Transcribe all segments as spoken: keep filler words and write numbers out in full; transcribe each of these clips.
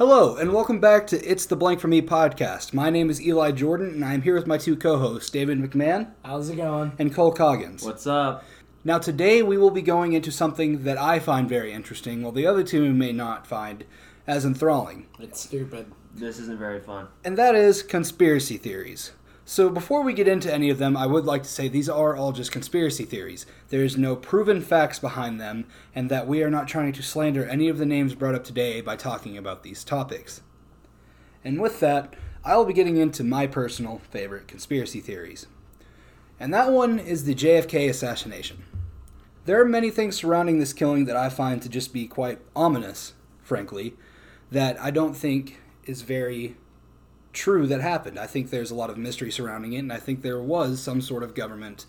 Hello, and welcome back to It's the Blank for Me podcast. My name is Eli Jordan, and I'm here with my two co-hosts, David McMahon. How's it going? And Cole Coggins. What's up? Now, today we will be going into something that I find very interesting, while the other two may not find as enthralling. It's stupid. This isn't very fun. And that is conspiracy theories. So before we get into any of them, I would like to say these are all just conspiracy theories. There is no proven facts behind them, and that we are not trying to slander any of the names brought up today by talking about these topics. And with that, I'll be getting into my personal favorite conspiracy theories. And that one is the J F K assassination. There are many things surrounding this killing that I find to just be quite ominous, frankly, that I don't think is very true that happened. I think there's a lot of mystery surrounding it, and I think there was some sort of government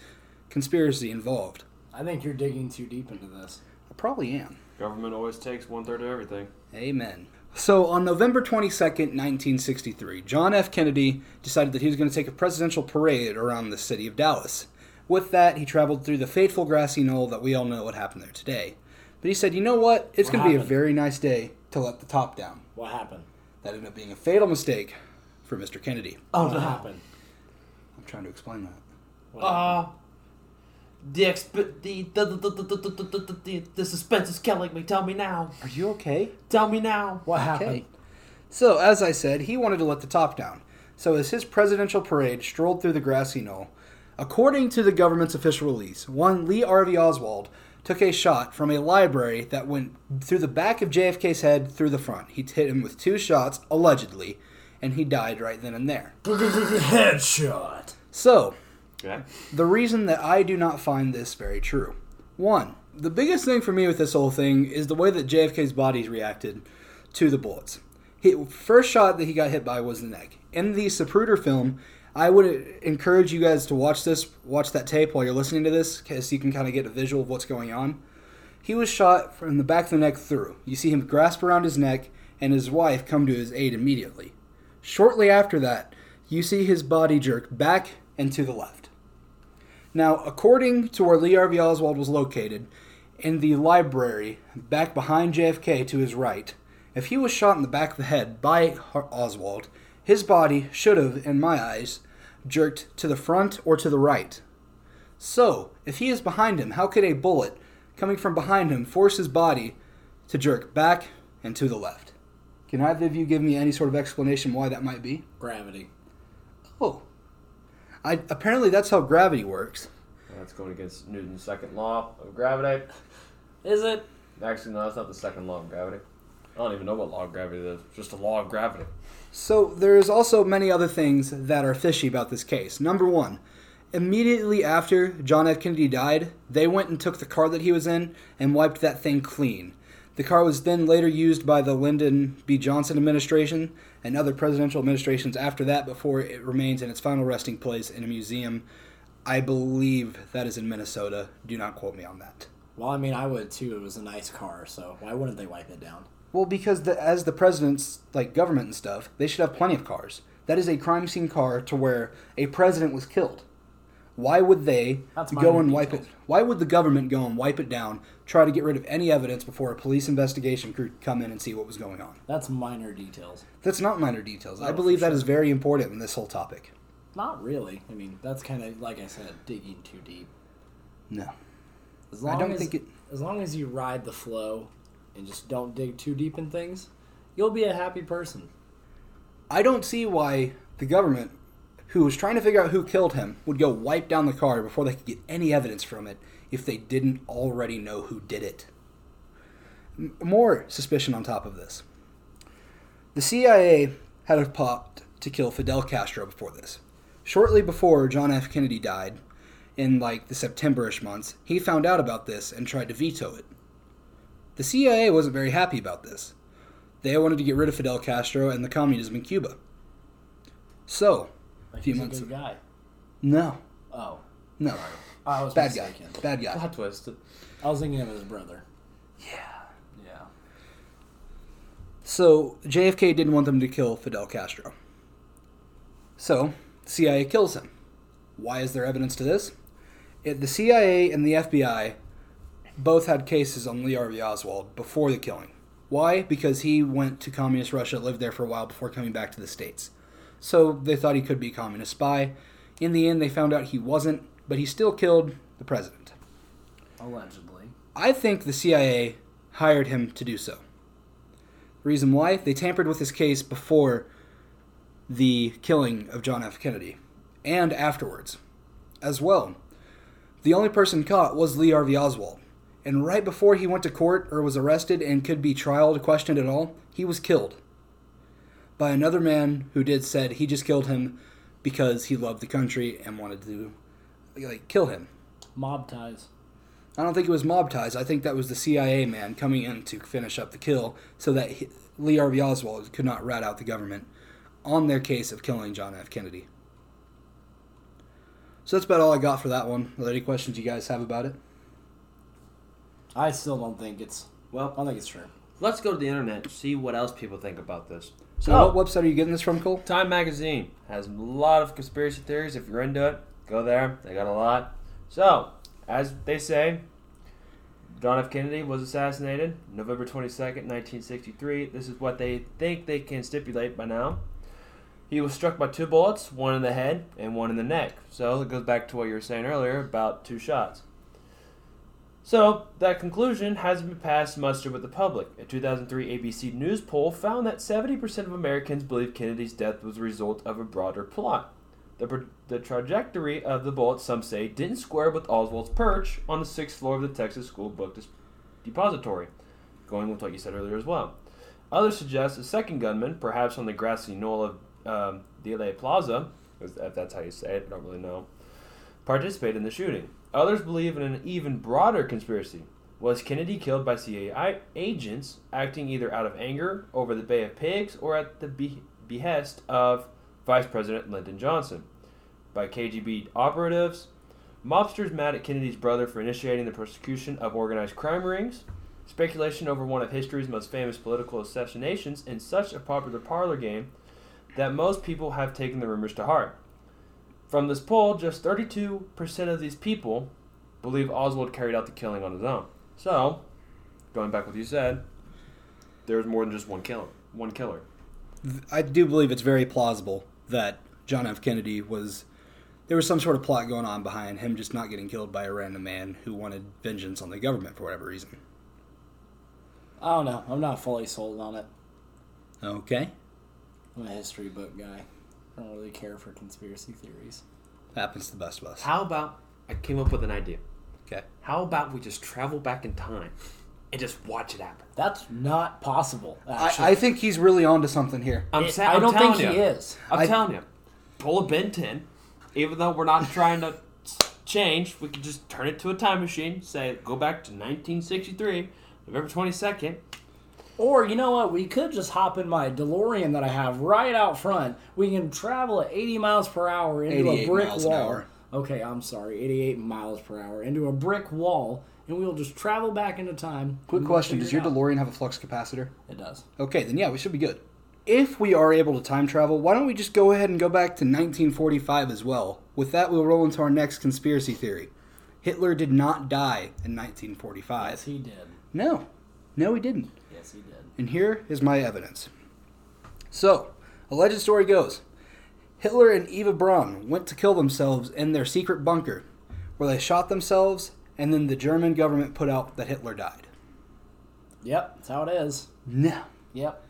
conspiracy involved. I think you're digging too deep into this. I probably am. Government always takes one-third of everything. Amen. So on November twenty-second, nineteen sixty-three, John F. Kennedy decided that he was going to take a presidential parade around the city of Dallas. With that, he traveled through the fateful grassy knoll that we all know what happened there today. But he said, you know what? It's going to be a very nice day to let the top down. What happened? That ended up being a fatal mistake for Mister Kennedy. Oh, what happened? I'm trying to explain that. Uh, the, exp- the, the, the, the, the, the, the suspense is killing me. Tell me now. Are you okay? Tell me now. What happened? So, as I said, he wanted to let the top down. So as his presidential parade strolled through the grassy knoll, according to the government's official release, one Lee Harvey Oswald took a shot from a library that went through the back of J F K's head through the front. He hit him with two shots, allegedly, and he died right then and there. Headshot. So, okay. The reason that I do not find this very true. One, the biggest thing for me with this whole thing is the way that J F K's body reacted to the bullets. The first shot that he got hit by was the neck. In the Supruder film, I would encourage you guys to watch this, watch that tape while you're listening to this, so you can kind of get a visual of what's going on. He was shot from the back of the neck through. You see him grasp around his neck, and his wife come to his aid immediately. Shortly after that, you see his body jerk back and to the left. Now, according to where Lee Harvey Oswald was located, in the library, back behind J F K to his right, if he was shot in the back of the head by Oswald, his body should have, in my eyes, jerked to the front or to the right. So, if he is behind him, how could a bullet coming from behind him force his body to jerk back and to the left? Can either of you give me any sort of explanation why that might be? Gravity. Oh. I, apparently that's how gravity works. That's going against Newton's second law of gravity. Is it? Actually, no, that's not the second law of gravity. I don't even know what law of gravity is. It's just a law of gravity. So there's also many other things that are fishy about this case. Number one, immediately after John F. Kennedy died, they went and took the car that he was in and wiped that thing clean. The car was then later used by the Lyndon B. Johnson administration and other presidential administrations after that before it remains in its final resting place in a museum. I believe that is in Minnesota. Do not quote me on that. Well, I mean, I would too. It was a nice car, so why wouldn't they wipe it down? Well, because the, as the president's like government and stuff, they should have plenty of cars. That is a crime scene car to where a president was killed. Why would they go and wipe it? Why would the government go and wipe it down, try to get rid of any evidence before a police investigation crew come in and see what was going on? That's minor details. That's not minor details. No, I believe that sure. is very important in this whole topic. Not really. I mean, that's kind of, like I said, digging too deep. No. As long I don't as, think it... As long as you ride the flow and just don't dig too deep in things, you'll be a happy person. I don't see why the government, who was trying to figure out who killed him, would go wipe down the car before they could get any evidence from it if they didn't already know who did it. M- more suspicion on top of this. The C I A had a plot to kill Fidel Castro before this. Shortly before John F. Kennedy died, in like the September-ish months, he found out about this and tried to veto it. The C I A wasn't very happy about this. They wanted to get rid of Fidel Castro and the communism in Cuba. So, Like few he's months a good ago. guy. No. Oh. No. I was Bad mistaken. guy. Bad guy. Plot twist. I was thinking of his brother. Yeah. Yeah. So, J F K didn't want them to kill Fidel Castro. So, the C I A kills him. Why is there evidence to this? It, the C I A and the F B I both had cases on Lee Harvey Oswald before the killing. Why? Because he went to communist Russia, lived there for a while before coming back to the States. So they thought he could be a communist spy. In the end, they found out he wasn't, but he still killed the president. Allegedly. I think the C I A hired him to do so. Reason why? They tampered with his case before the killing of John F. Kennedy, and afterwards as well. The only person caught was Lee Harvey Oswald, and right before he went to court or was arrested and could be trialed, questioned at all, he was killed by another man who did said he just killed him because he loved the country and wanted to, like, kill him. Mob ties. I don't think it was mob ties. I think that was the C I A man coming in to finish up the kill so that he, Lee Harvey Oswald, could not rat out the government on their case of killing John F. Kennedy. So that's about all I got for that one. Are there any questions you guys have about it? I still don't think it's... Well, I think it's true. Let's go to the internet, see what else people think about this. So oh. What website are you getting this from, Cole? Time Magazine. Has a lot of conspiracy theories. If you're into it, go there. They got a lot. So, as they say, John F. Kennedy was assassinated November twenty-second, nineteen sixty-three. This is what they think they can stipulate by now. He was struck by two bullets, one in the head and one in the neck. So it goes back to what you were saying earlier about two shots. So that conclusion hasn't been passed muster with the public. A two thousand three A B C News poll found that seventy percent of Americans believe Kennedy's death was a result of a broader plot. The, the trajectory of the bullet, some say, didn't square with Oswald's perch on the sixth floor of the Texas School Book Depository, going with what you said earlier as well. Others suggest a second gunman, perhaps on the grassy knoll of Um, Dealey Plaza, if that's how you say it, I don't really know, participated in the shooting. Others believe in an even broader conspiracy. Was Kennedy killed by C I A agents acting either out of anger over the Bay of Pigs or at the be- behest of Vice President Lyndon Johnson? By K G B operatives? Mobsters mad at Kennedy's brother for initiating the persecution of organized crime rings? Speculation over one of history's most famous political assassinations in such a popular parlor game that most people have taken the rumors to heart. From this poll, just thirty-two percent of these people believe Oswald carried out the killing on his own. So, going back to what you said, there's more than just one killer. One killer. I do believe it's very plausible that John F. Kennedy was... There was some sort of plot going on behind him just not getting killed by a random man who wanted vengeance on the government for whatever reason. I don't know. I'm not fully sold on it. Okay. I'm a history book guy. I don't really care for conspiracy theories. Happens to the best of us. How about, I came up with an idea. Okay. How about we just travel back in time and just watch it happen? That's not possible, actually. I, I think he's really onto something here. I'm it, sa- I don't think you. he is. I'm I, telling you. Pull a Ben ten. Even though we're not trying to change, we can just turn it to a time machine. Say, go back to nineteen sixty-three, November twenty-second. Or, you know what, we could just hop in my DeLorean that I have right out front. We can travel at eighty miles per hour into a brick wall. Okay, I'm sorry, eighty-eight miles per hour into a brick wall, and we'll just travel back into time. Quick question, does your DeLorean have a flux capacitor? It does. Okay, then yeah, we should be good. If we are able to time travel, why don't we just go ahead and go back to nineteen forty-five as well? With that, we'll roll into our next conspiracy theory. Hitler did not die in nineteen forty-five. Yes, he did. No. No, he didn't. Yes, he did. And here is my evidence. So, alleged story goes, Hitler and Eva Braun went to kill themselves in their secret bunker, where they shot themselves, and then the German government put out that Hitler died. Yep, that's how it is. No. Yep.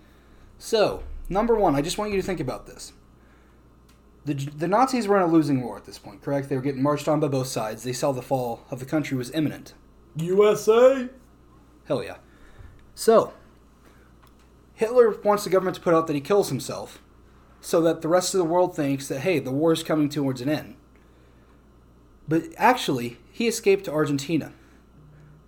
So, number one, I just want you to think about this. The, the Nazis were in a losing war at this point, correct? They were getting marched on by both sides. They saw the fall of the country was imminent. U S A? Hell yeah. So, Hitler wants the government to put out that he kills himself so that the rest of the world thinks that, hey, the war is coming towards an end. But actually, he escaped to Argentina.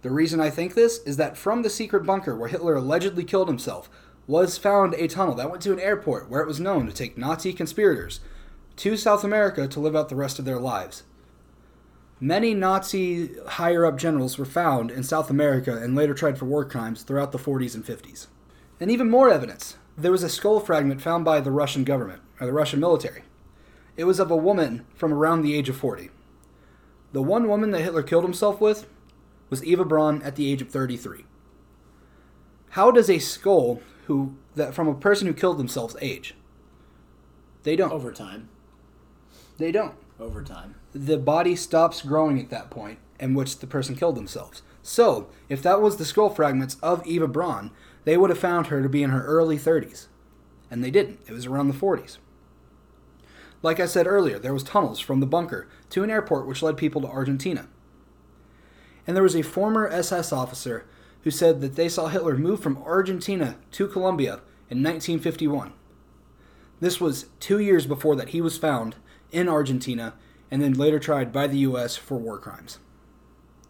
The reason I think this is that from the secret bunker where Hitler allegedly killed himself was found a tunnel that went to an airport where it was known to take Nazi conspirators to South America to live out the rest of their lives. Many Nazi higher-up generals were found in South America and later tried for war crimes throughout the forties and fifties. And even more evidence. There was a skull fragment found by the Russian government, or the Russian military. It was of a woman from around the age of forty. The one woman that Hitler killed himself with was Eva Braun at the age of thirty-three. How does a skull who that from a person who killed themselves age? They don't. Over time. They don't. Over time. The body stops growing at that point in which the person killed themselves. So, if that was the skull fragments of Eva Braun, they would have found her to be in her early thirties. And they didn't. It was around the forties. Like I said earlier, there was tunnels from the bunker to an airport which led people to Argentina. And there was a former S S officer who said that they saw Hitler move from Argentina to Colombia in nineteen fifty-one. This was two years before that he was found in Argentina and then later tried by the U S for war crimes.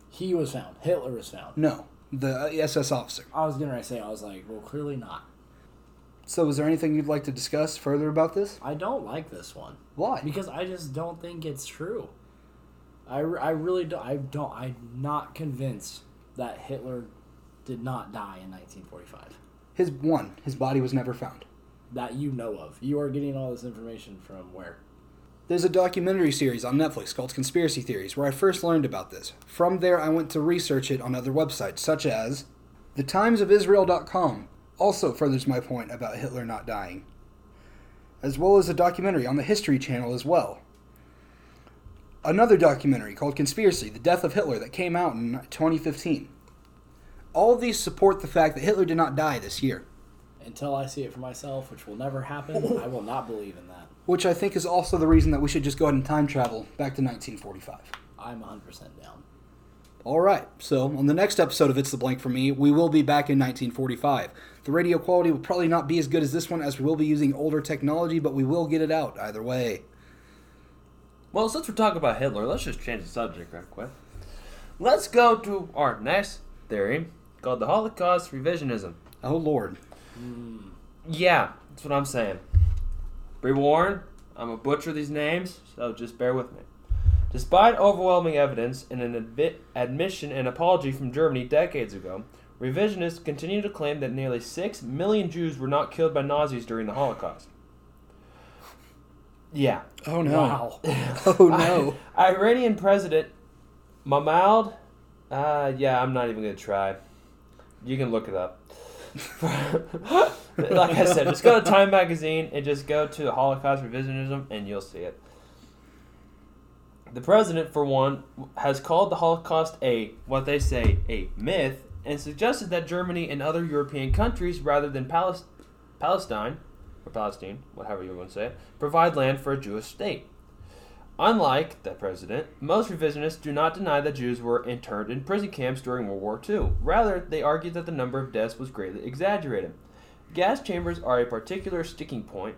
He was found. Hitler was found. No, the S S officer. I was going to say, I was like, well, clearly not. So is there anything you'd like to discuss further about this? I don't like this one. Why? Because I just don't think it's true. I, I really don't. I don't. I'm not convinced that Hitler did not die in nineteen forty-five. His one, his body was never found. That you know of. You are getting all this information from where? There's a documentary series on Netflix called Conspiracy Theories where I first learned about this. From there, I went to research it on other websites, such as the times of israel dot com. Also furthers my point about Hitler not dying, as well as a documentary on the History Channel as well. Another documentary called Conspiracy, The Death of Hitler, that came out in twenty fifteen. All of these support the fact that Hitler did not die this year. Until I see it for myself, which will never happen, I will not believe in that. Which I think is also the reason that we should just go ahead and time travel back to nineteen forty-five. I'm one hundred percent down. Alright, so on the next episode of It's the Blank for Me, we will be back in nineteen forty-five. The radio quality will probably not be as good as this one as we will be using older technology, but we will get it out either way. Well, since we're talking about Hitler, let's just change the subject real quick. Let's go to our next theory, called the Holocaust Revisionism. Oh, Lord. Mm. Yeah, that's what I'm saying. Be warned, I'm a butcher these names, so just bear with me. Despite overwhelming evidence and an advi- admission and apology from Germany decades ago, revisionists continue to claim that nearly six million Jews were not killed by Nazis during the Holocaust. Yeah. Oh, no. Wow. Oh, no. I- Iranian President Mahmoud... Uh, yeah, I'm not even going to try. You can look it up. Like I said, just go to Time Magazine and just go to Holocaust Revisionism and you'll see it. The president, for one, has called the Holocaust a, what they say, a myth, and suggested that Germany and other European countries, rather than Palest- Palestine, or Palestine, whatever you want to say it, provide land for a Jewish state. Unlike the president, most revisionists do not deny that Jews were interned in prison camps during World War Two. Rather, they argue that the number of deaths was greatly exaggerated. Gas chambers are a particular sticking point.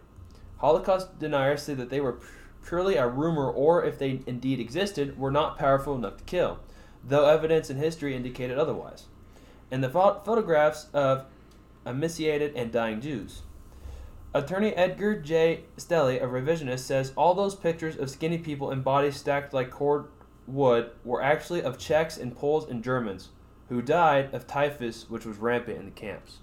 Holocaust deniers say that they were purely a rumor, or if they indeed existed, were not powerful enough to kill, though evidence in history indicated otherwise. And the pho- photographs of emaciated and dying Jews. Attorney Edgar J. Stelly, a revisionist, says all those pictures of skinny people and bodies stacked like cordwood were actually of Czechs and Poles and Germans, who died of typhus, which was rampant in the camps.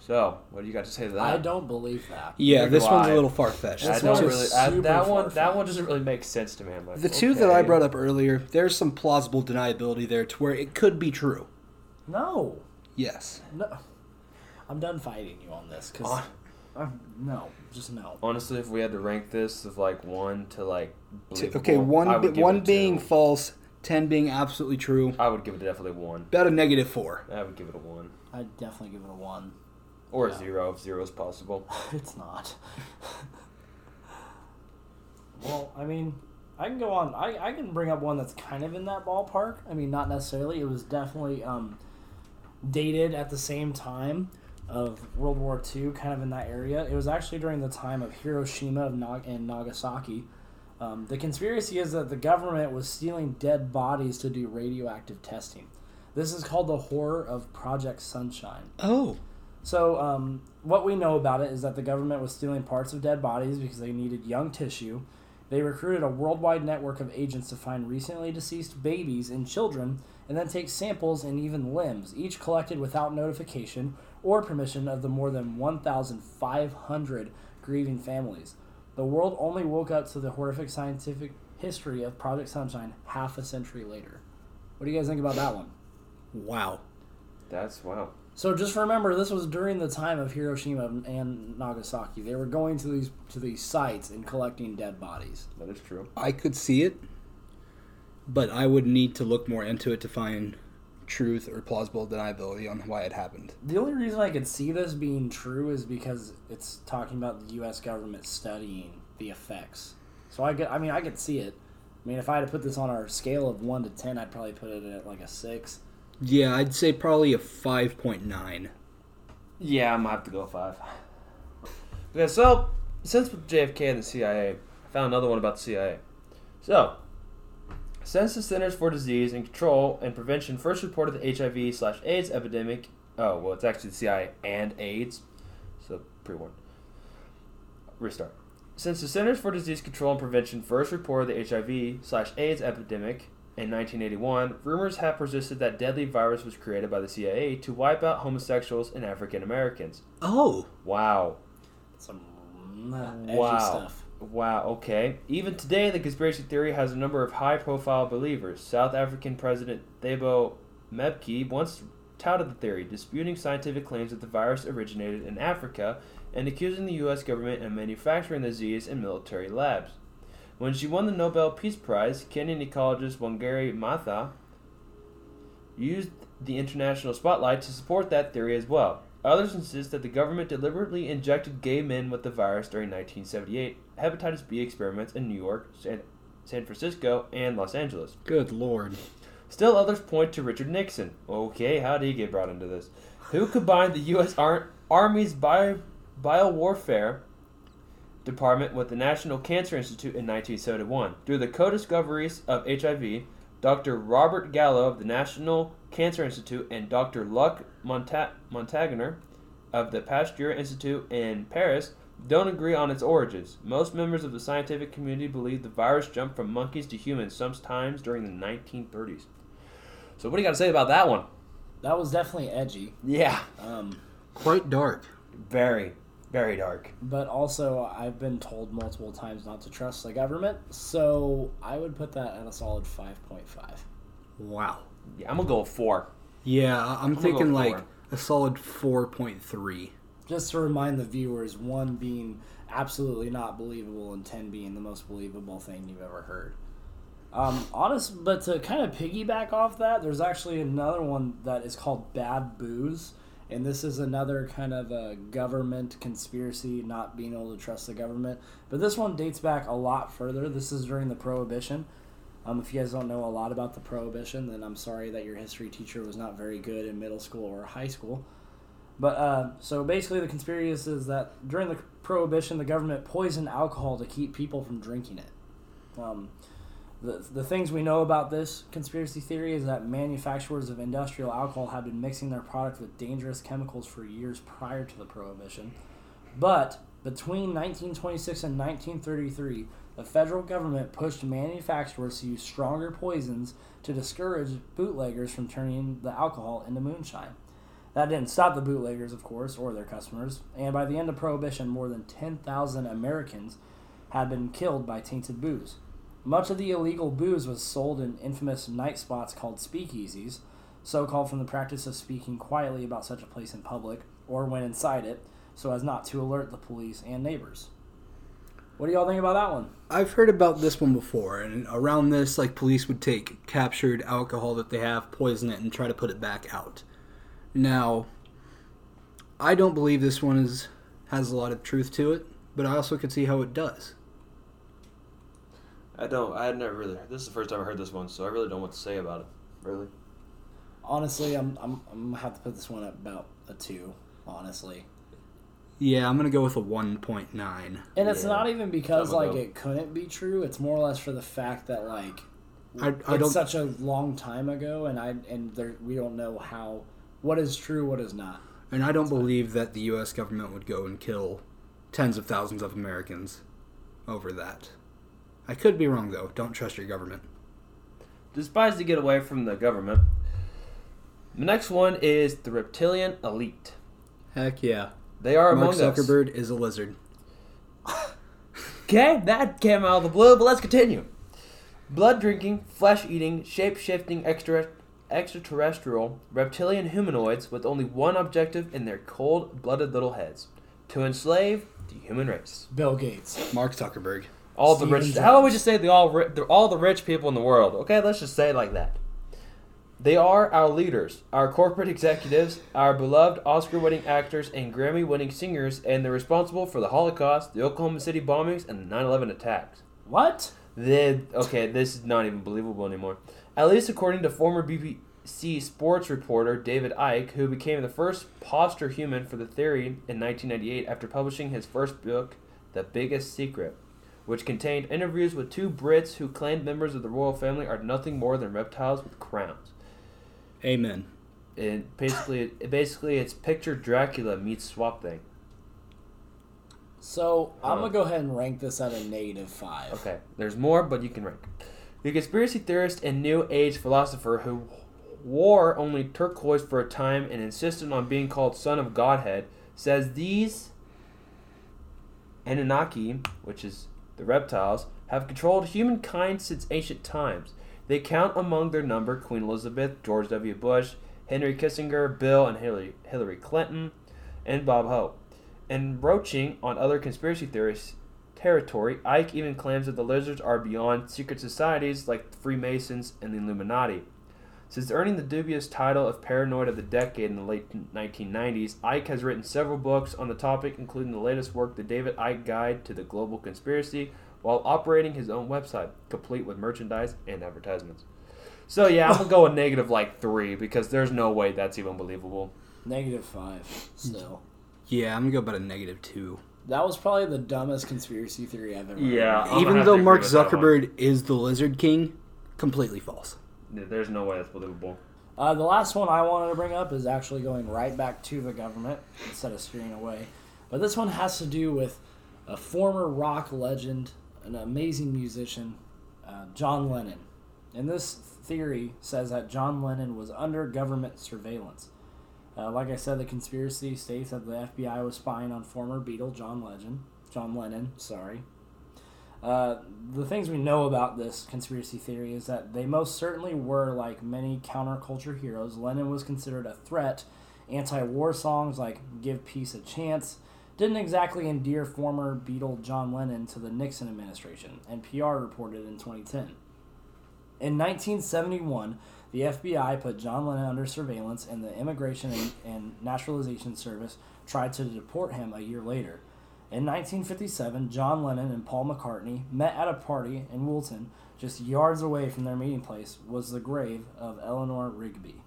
So, what do you got to say to that? I don't believe that. Yeah, You're this alive. One's a little far-fetched. This one's really, I, that, one, that one doesn't really make sense to me. I'm like, the two okay. that I brought up earlier, there's some plausible deniability there to where it could be true. No. Yes. No. I'm done fighting you on this. Cause on, no, just no. Honestly, if we had to rank this of like one to like believable, okay, one, be, one being two. False, ten being absolutely true. I would give it definitely one. About a negative four. I would give it a one. I'd definitely give it a one. Or no. a zero, if zero is possible. It's not. Well, I mean, I can go on. I, I can bring up one that's kind of in that ballpark. I mean, not necessarily. It was definitely um, dated at the same time of World War Two, kind of in that area. It was actually during the time of Hiroshima and Nagasaki. Um, the conspiracy is that the government was stealing dead bodies to do radioactive testing. This is called the horror of Project Sunshine. Oh. So um, what we know about it is that the government was stealing parts of dead bodies because they needed young tissue. They recruited a worldwide network of agents to find recently deceased babies and children and then take samples and even limbs, each collected without notification or permission of the more than fifteen hundred grieving families. The world only woke up to the horrific scientific history of Project Sunshine half a century later. What do you guys think about that one? Wow. That's wow. So just remember, this was during the time of Hiroshima and Nagasaki. They were going to these to these sites and collecting dead bodies. That is true. I could see it, but I would need to look more into it to find truth or plausible deniability on why it happened. The only reason I could see this being true is because it's talking about the U S government studying the effects. So I could, I mean, I could see it. I mean, if I had to put this on our scale of one to ten, I'd probably put it at like a six. Yeah, I'd say probably a five point nine. Yeah, I'm going to have to go five. Okay, so, since with J F K and the C I A, I found another one about the C I A. So, since the Centers for Disease and Control and Prevention first reported the H I V slash AIDS epidemic, oh, well, it's actually the C I A and AIDS, so pre-warned. Restart. Since the Centers for Disease Control and Prevention first reported the H I V slash AIDS epidemic, in nineteen eighty-one, rumors have persisted that deadly virus was created by the C I A to wipe out homosexuals and African Americans. Oh. Wow. Some edgy wow. stuff. Wow, okay. Even today, the conspiracy theory has a number of high-profile believers. South African President Thabo Mbeki once touted the theory, disputing scientific claims that the virus originated in Africa and accusing the U S government of manufacturing the disease in military labs. When she won the Nobel Peace Prize, Kenyan ecologist Wangari Maathai used the international spotlight to support that theory as well. Others insist that the government deliberately injected gay men with the virus during nineteen seventy-eight hepatitis B experiments in New York, San, San Francisco, and Los Angeles. Good Lord. Still others point to Richard Nixon. Okay, how did he get brought into this? Who combined the U S Ar- Army's bio biowarfare Department with the National Cancer Institute in nineteen seventy-one. Through the co-discoveries of H I V, Doctor Robert Gallo of the National Cancer Institute and Doctor Luc Monta- Montagnier of the Pasteur Institute in Paris don't agree on its origins. Most members of the scientific community believe the virus jumped from monkeys to humans sometimes during the nineteen thirties. So what do you got to say about that one? That was definitely edgy. Yeah. Um, Quite dark. Very. Very dark. But also, I've been told multiple times not to trust the government, so I would put that at a solid five point five. Wow. Yeah, I'm going to go with four. Yeah, I'm, I'm thinking like a solid four point three. Just to remind the viewers, one being absolutely not believable and ten being the most believable thing you've ever heard. Um, honest, but to kind of piggyback off that, there's actually another one that is called Bad Booze. And this is another kind of a government conspiracy, not being able to trust the government. But this one dates back a lot further. This is during the Prohibition. Um, if you guys don't know a lot about the Prohibition, then I'm sorry that your history teacher was not very good in middle school or high school. But uh, so basically the conspiracy is that during the Prohibition, the government poisoned alcohol to keep people from drinking it. Um, The the things we know about this conspiracy theory is that manufacturers of industrial alcohol have been mixing their product with dangerous chemicals for years prior to the Prohibition. But between nineteen twenty-six and nineteen thirty-three, the federal government pushed manufacturers to use stronger poisons to discourage bootleggers from turning the alcohol into moonshine. That didn't stop the bootleggers, of course, or their customers, and by the end of Prohibition, more than ten thousand Americans had been killed by tainted booze. Much of the illegal booze was sold in infamous night spots called speakeasies, so-called from the practice of speaking quietly about such a place in public, or when inside it, so as not to alert the police and neighbors. What do y'all think about that one? I've heard about this one before, and around this, like, police would take captured alcohol that they have, poison it, and try to put it back out. Now, I don't believe this one is has a lot of truth to it, but I also could see how it does. I don't, I had never really, this is the first time I heard this one, so I really don't know what to say about it, really. Honestly, I'm I'm, I'm going to have to put this one at about a two, honestly. Yeah, I'm going to go with a one point nine. And yeah. It's not even because, like, go. It couldn't be true, it's more or less for the fact that, like, I, I it's don't... such a long time ago, and I and there, we don't know how, what is true, what is not. And I don't That's believe funny. that the U S government would go and kill tens of thousands of Americans over that. I could be wrong, though. Don't trust your government. Despise to get away from the government. The next one is the reptilian elite. Heck yeah. They are among us. Mark Zuckerberg is a lizard. Okay, that came out of the blue, but let's continue. Blood drinking, flesh eating, shape shifting extra extraterrestrial, reptilian humanoids with only one objective in their cold-blooded little heads: to enslave the human race. Bill Gates. Mark Zuckerberg. All Steve the rich. How about we just say the all ri- the, all the rich people in the world? Okay, let's just say it like that. They are our leaders, our corporate executives, our beloved Oscar-winning actors and Grammy-winning singers, and they're responsible for the Holocaust, the Oklahoma City bombings, and the nine eleven attacks. What? They, okay, this is not even believable anymore. At least according to former B B C sports reporter David Icke, who became the first poster human for the theory in nineteen ninety-eight after publishing his first book, The Biggest Secret, which contained interviews with two Brits who claimed members of the royal family are nothing more than reptiles with crowns. Amen. And basically, basically, it's picture Dracula meets Swamp Thing. So, um, I'm going to go ahead and rank this at a negative five. Okay, there's more, but you can rank. The conspiracy theorist and New Age philosopher who wore only turquoise for a time and insisted on being called Son of Godhead says these Anunnaki, which is the reptiles, have controlled humankind since ancient times. They count among their number Queen Elizabeth, George W. Bush, Henry Kissinger, Bill and Hillary, Hillary Clinton, and Bob Hope. Enroaching on other conspiracy theorists' territory, Ike even claims that the lizards are beyond secret societies like the Freemasons and the Illuminati. Since earning the dubious title of Paranoid of the Decade in the late nineteen nineties, Ike has written several books on the topic, including the latest work, The David Icke Guide to the Global Conspiracy, while operating his own website, complete with merchandise and advertisements. So yeah, I'm going to go a negative like three, because there's no way that's even believable. Negative five, still. Yeah, I'm going to go about a negative two. That was probably the dumbest conspiracy theory I've ever yeah, heard. Yeah. Even though Mark Zuckerberg is the Lizard King, completely false. There's no way that's believable. Uh, the last one I wanted to bring up is actually going right back to the government instead of steering away. But this one has to do with a former rock legend, an amazing musician, uh, John Lennon. And this theory says that John Lennon was under government surveillance. Uh, like I said, the conspiracy states that the F B I was spying on former Beatle John Legend, John Lennon, sorry. Uh, the things we know about this conspiracy theory is that they most certainly were. Like many counterculture heroes, Lennon was considered a threat. Anti-war songs like Give Peace a Chance didn't exactly endear former Beatle John Lennon to the Nixon administration, N P R reported in twenty ten. In nineteen seventy-one, the F B I put John Lennon under surveillance, and the Immigration and, and Naturalization Service tried to deport him a year later. In nineteen fifty-seven, John Lennon and Paul McCartney met at a party in Woolton. Just yards away from their meeting place was the grave of Eleanor Rigby.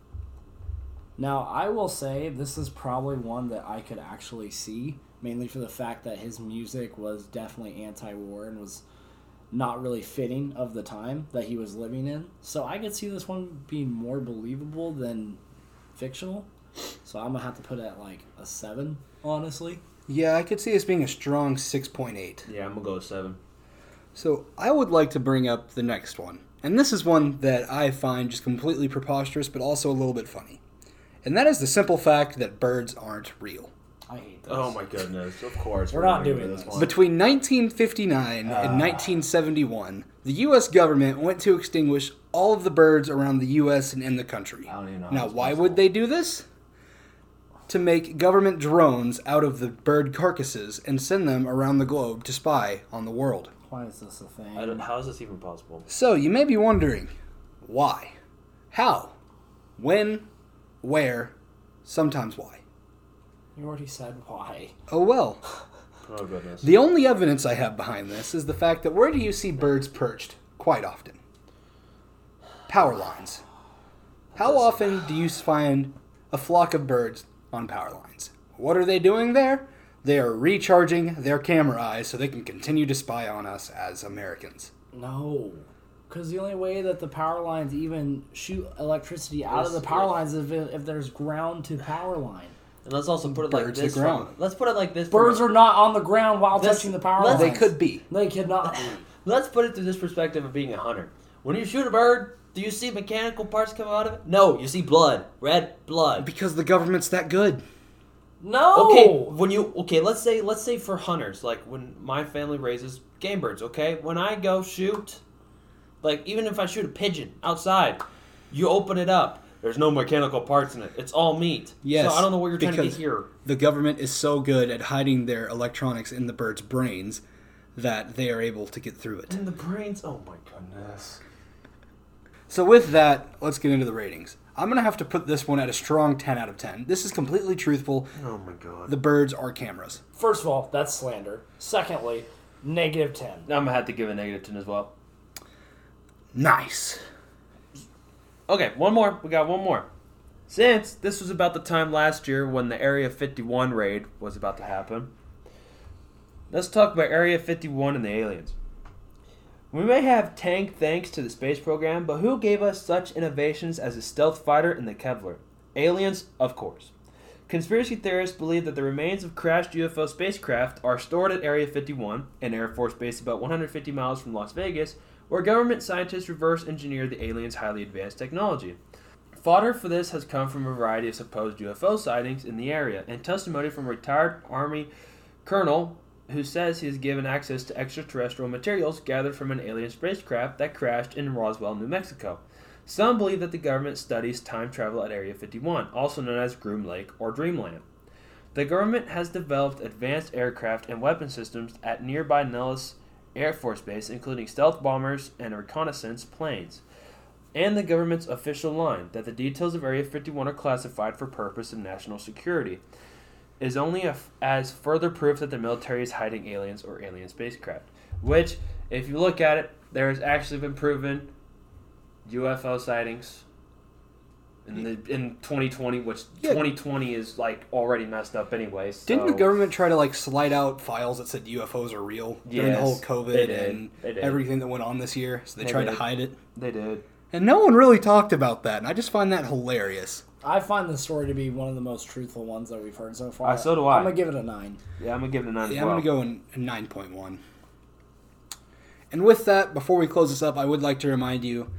Now, I will say this is probably one that I could actually see, mainly for the fact that his music was definitely anti-war and was not really fitting of the time that he was living in. So I could see this one being more believable than fictional. So I'm going to have to put it at like a seven, honestly. Yeah, I could see this being a strong six point eight. Yeah, I'm going to go with seven. So I would like to bring up the next one. And this is one that I find just completely preposterous, but also a little bit funny. And that is the simple fact that birds aren't real. I hate this. Oh my goodness, of course. We're, we're not doing this one. Between nineteen fifty-nine uh. and nineteen seventy-one, the U S government went to extinguish all of the birds around the U S and in the country. I don't even know now, why possible. Would they do this? To make government drones out of the bird carcasses and send them around the globe to spy on the world. Why is this a thing? I don't, how is this even possible? So, you may be wondering, why? How? When? Where? Sometimes why? You already said why. Oh, well. Oh, goodness. The only evidence I have behind this is the fact that where do you see birds perched quite often? Power lines. How often do you find a flock of birds on power lines? What are they doing there? They are recharging their camera eyes so they can continue to spy on us as Americans. No. Because the only way that the power lines even shoot electricity out of the power lines is if, if there's ground to power line. And let's also put it like birds this. Ground. From, let's put it like this. Birds are not on the ground while let's, touching the power lines. They could be. They could not be. Let's put it through this perspective of being a hunter. When you shoot a bird, do you see mechanical parts come out of it? No, you see blood. Red blood. Because the government's that good. No. Okay, when you okay, let's say let's say for hunters, like when my family raises game birds, okay? When I go shoot, like even if I shoot a pigeon outside, you open it up. There's no mechanical parts in it. It's all meat. Yes. So I don't know what you're trying to get here. The government is so good at hiding their electronics in the birds' brains that they are able to get through it. In the brains? Oh my goodness. So with that, let's get into the ratings. I'm going to have to put this one at a strong ten out of ten. This is completely truthful. Oh my god. The birds are cameras. First of all, that's slander. Secondly, negative ten. I'm going to have to give a negative ten as well. Nice. Okay, one more. We got one more. Since this was about the time last year when the Area fifty-one raid was about to happen, let's talk about Area fifty-one and the aliens. We may have tanked thanks to the space program, but who gave us such innovations as the stealth fighter and the Kevlar? Aliens, of course. Conspiracy theorists believe that the remains of crashed U F O spacecraft are stored at Area fifty-one, an Air Force base about one hundred fifty miles from Las Vegas, where government scientists reverse-engineered the aliens' highly advanced technology. Fodder for this has come from a variety of supposed U F O sightings in the area, and testimony from a retired Army colonel who says he is given access to extraterrestrial materials gathered from an alien spacecraft that crashed in Roswell, New Mexico. Some believe that the government studies time travel at Area fifty-one, also known as Groom Lake or Dreamland. The government has developed advanced aircraft and weapon systems at nearby Nellis Air Force Base, including stealth bombers and reconnaissance planes, and the government's official line that the details of Area fifty-one are classified for purpose of national security is only a, as further proof that the military is hiding aliens or alien spacecraft, which, if you look at it, there has actually been proven U F O sightings in the, in twenty twenty, which yeah. twenty twenty is like already messed up anyway. So. Didn't the government try to like slide out files that said U F Os are real during yes, the whole COVID and everything that went on this year? So they, they tried did. to hide it. They did. And no one really talked about that, and I just find that hilarious. I find this story to be one of the most truthful ones that we've heard so far. Uh, so do I. I'm going to give it a nine. Yeah, I'm going to give it a nine yeah, as well. I'm going to go in nine point one. And with that, before we close this up, I would like to remind you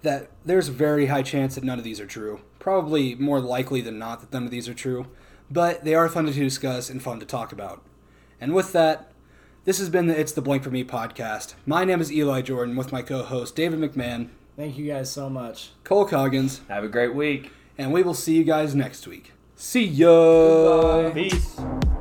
that there's a very high chance that none of these are true. Probably more likely than not that none of these are true, but they are fun to discuss and fun to talk about. And with that, this has been the It's the Blank for Me podcast. My name is Eli Jordan with my co-host David McMahon. Thank you guys so much. Cole Coggins. Have a great week. And we will see you guys next week. See ya. Goodbye. Peace.